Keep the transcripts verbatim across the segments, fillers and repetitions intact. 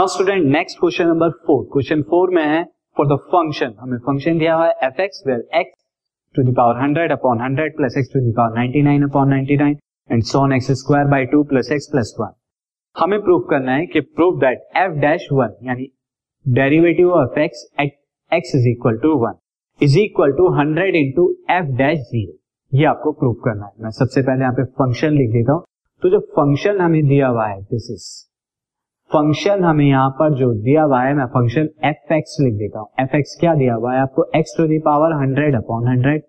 Now student next question number four, question four में है for the function, हमें function दिया हुआ है F X where X to the power hundred upon hundred plus x to the power ninety nine upon ninety nine and so on x square by two plus x plus one. हमें prove करना है कि prove that F dash one यानी derivative of x at x is equal to one is equal to hundred into F dash zero, ये आपको prove करना है। मैं सबसे पहले यहाँ पे फंक्शन लिख देता हूँ। तो जो फंक्शन हमें दिया हुआ है, दिस इज फंक्शन, हमें यहाँ पर जो दिया हुआ है, मैं फंक्शन एफ एक्स लिख देता हूँ। एफ एक्स क्या दिया हुआ है आपको, x to the power hundred upon hundred,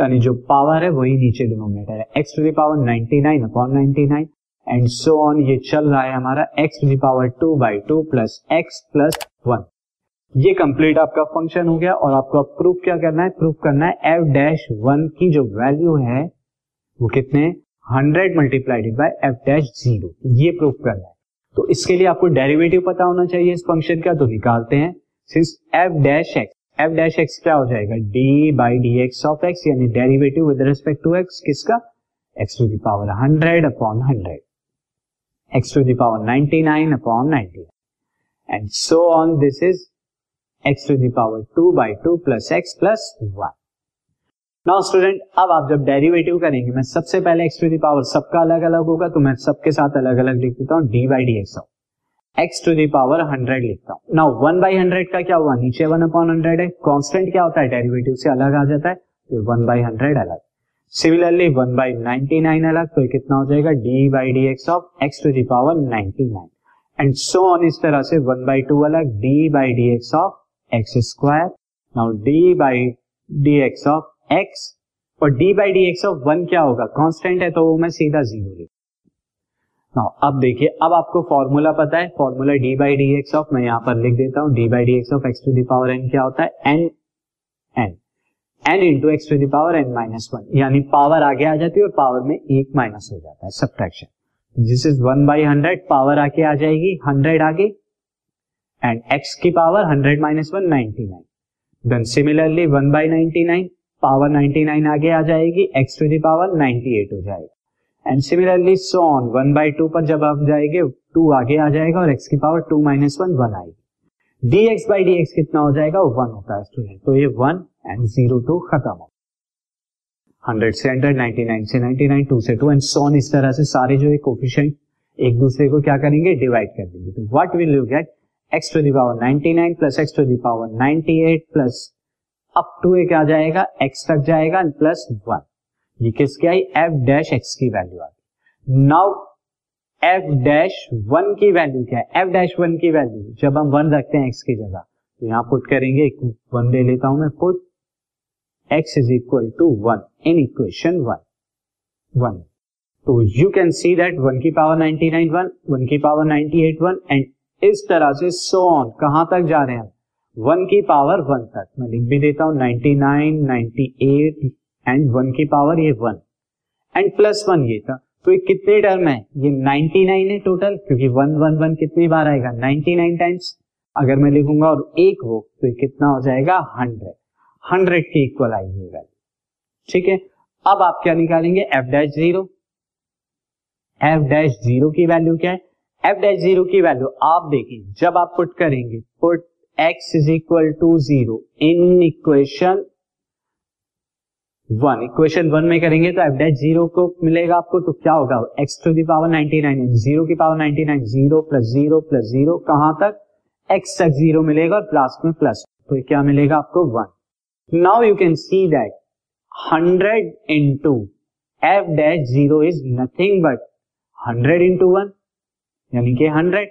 यानी जो पावर है वही नीचे डिनोमिनेटर है, x to the power ninety nine upon ninety nine and so on, ये चल रहा है हमारा x to the power two by two plus x plus one. ये कंप्लीट आपका फंक्शन हो गया और आपको अब प्रूफ क्या करना है, प्रूफ करना है एफ डैश वन की जो वैल्यू है वो कितने, hundred multiplied by F dash zero, ये प्रूफ करना है। तो इसके लिए आपको डेरिवेटिव पता होना चाहिए इस फंक्शन का, तो निकालते हैं since F dash x, F dash x क्या हो जाएगा, D by D x of x, यानी derivative with respect to x किसका, x to the power hundred upon hundred, x to the power ninety nine upon ninety nine and so on, this is x to the power two by two plus x plus one. Now student अब आप जब derivative करेंगे, मैं सबसे पहले x to the power, सबका अलग अलग होगा तो मैं सबके साथ अलग अलग लिख देता हूँ, D by D x of X to the power hundred लिखता हूँ। नाउ वन बाई हंड्रेड का क्या हुआ, नीचे वन अपॉन हंड्रेड है, कॉन्स्टेंट क्या होता है डेरिवेटिव से अलग आ जाता है, तो वन बाई हंड्रेड अलग, similarly one by ninety nine अलग, तो कितना हो जाएगा, D by D x of X to the power ninety nine and so on. इस तरह से वन बाई टू अलग, D by D x of X square, now D by D x of X, और D by D x of one क्या होगा, constant है तो वो मैं सीधा जीरो लिखूंगा। नाउ अब देखिए, अब आपको फॉर्मूला पता है, formula D by D x of, मैं यहाँ पर लिख देता हूँ, D by D x of X to the power N क्या होता है, N N N into X to the power N minus one, यानी पावर आगे आ जाती है और पावर में एक माइनस हो जाता है, subtraction. This is one by hundred, power आके आ जाएगी हंड्रेड आगे, एंड x की power hundred minus one ninety nine, then similarly one by ninety nine, power ninety nine आगे आ जाएगी, x to the power ninety eight हो जाएगा, and similarly so on, one by two पर जब आप जाएंगे टू आगे आ जाएगा और x की power two minus one one आएगी, D X by D X कितना हो जाएगा, वन होता है स्टूडेंट, तो ये वन एंड जीरो टू खत्म हो, हंड्रेड से हंड्रेड, नाइनटी नाइन से नाइनटी नाइन, टू से टू एंड सो ऑन। इस तरह से सारे जो है कोफिशिएंट एक दूसरे को क्या करेंगे, डिवाइड कर देंगे, तो what will you get, x to the power ninety nine plus x to the power ninety eight plus up to एक आ जाएगा, x तक जाएगा plus वन, ये किसकी आई, f dash x की वैल्यू आ गई। नाउ f dash वन की वैल्यू क्या है, f dash वन की वैल्यू जब हम वन रखते हैं x की जगह, तो यहाँ पुट करेंगे, वन ले लेता हूं मैं, put x is equal to one in equation one one, तो you can see that one की power ninety nine one, one की power ninety eight one, and इस तरह से सो ऑन, कहां तक जा रहे हैं, वन की पावर वन तक, मैं लिख भी देता हूं, ninety nine, ninety eight and one की पावर ये वन एंड प्लस वन ये था, तो ये कितने टर्म है, ये नाइनटी नाइन है टोटल, क्योंकि वन वन वन कितनी बार आएगा, नाइनटी नाइन टाइम्स, अगर मैं लिखूंगा और एक वो, तो ये कितना हो जाएगा, हंड्रेड, हंड्रेड के इक्वल आई ये वैल्यू, ठीक है। अब आप क्या निकालेंगे, F dash zero, F dash zero की वैल्यू क्या है, एफ डैश जीरो की वैल्यू आप देखिए, जब आप पुट करेंगे, put x is equal to zero in equation one, equation one में करेंगे तो एफ डैश जीरो को मिलेगा आपको, तो क्या होगा, x to the power ninety nine, zero की power ninety nine, zero plus zero plus zero, कहां तक, एक्स तक जीरो मिलेगा और लास्ट में प्लस, तो क्या मिलेगा आपको, one. Now you can see that hundred into F dash zero is nothing but hundred into one, यानी कि हंड्रेड,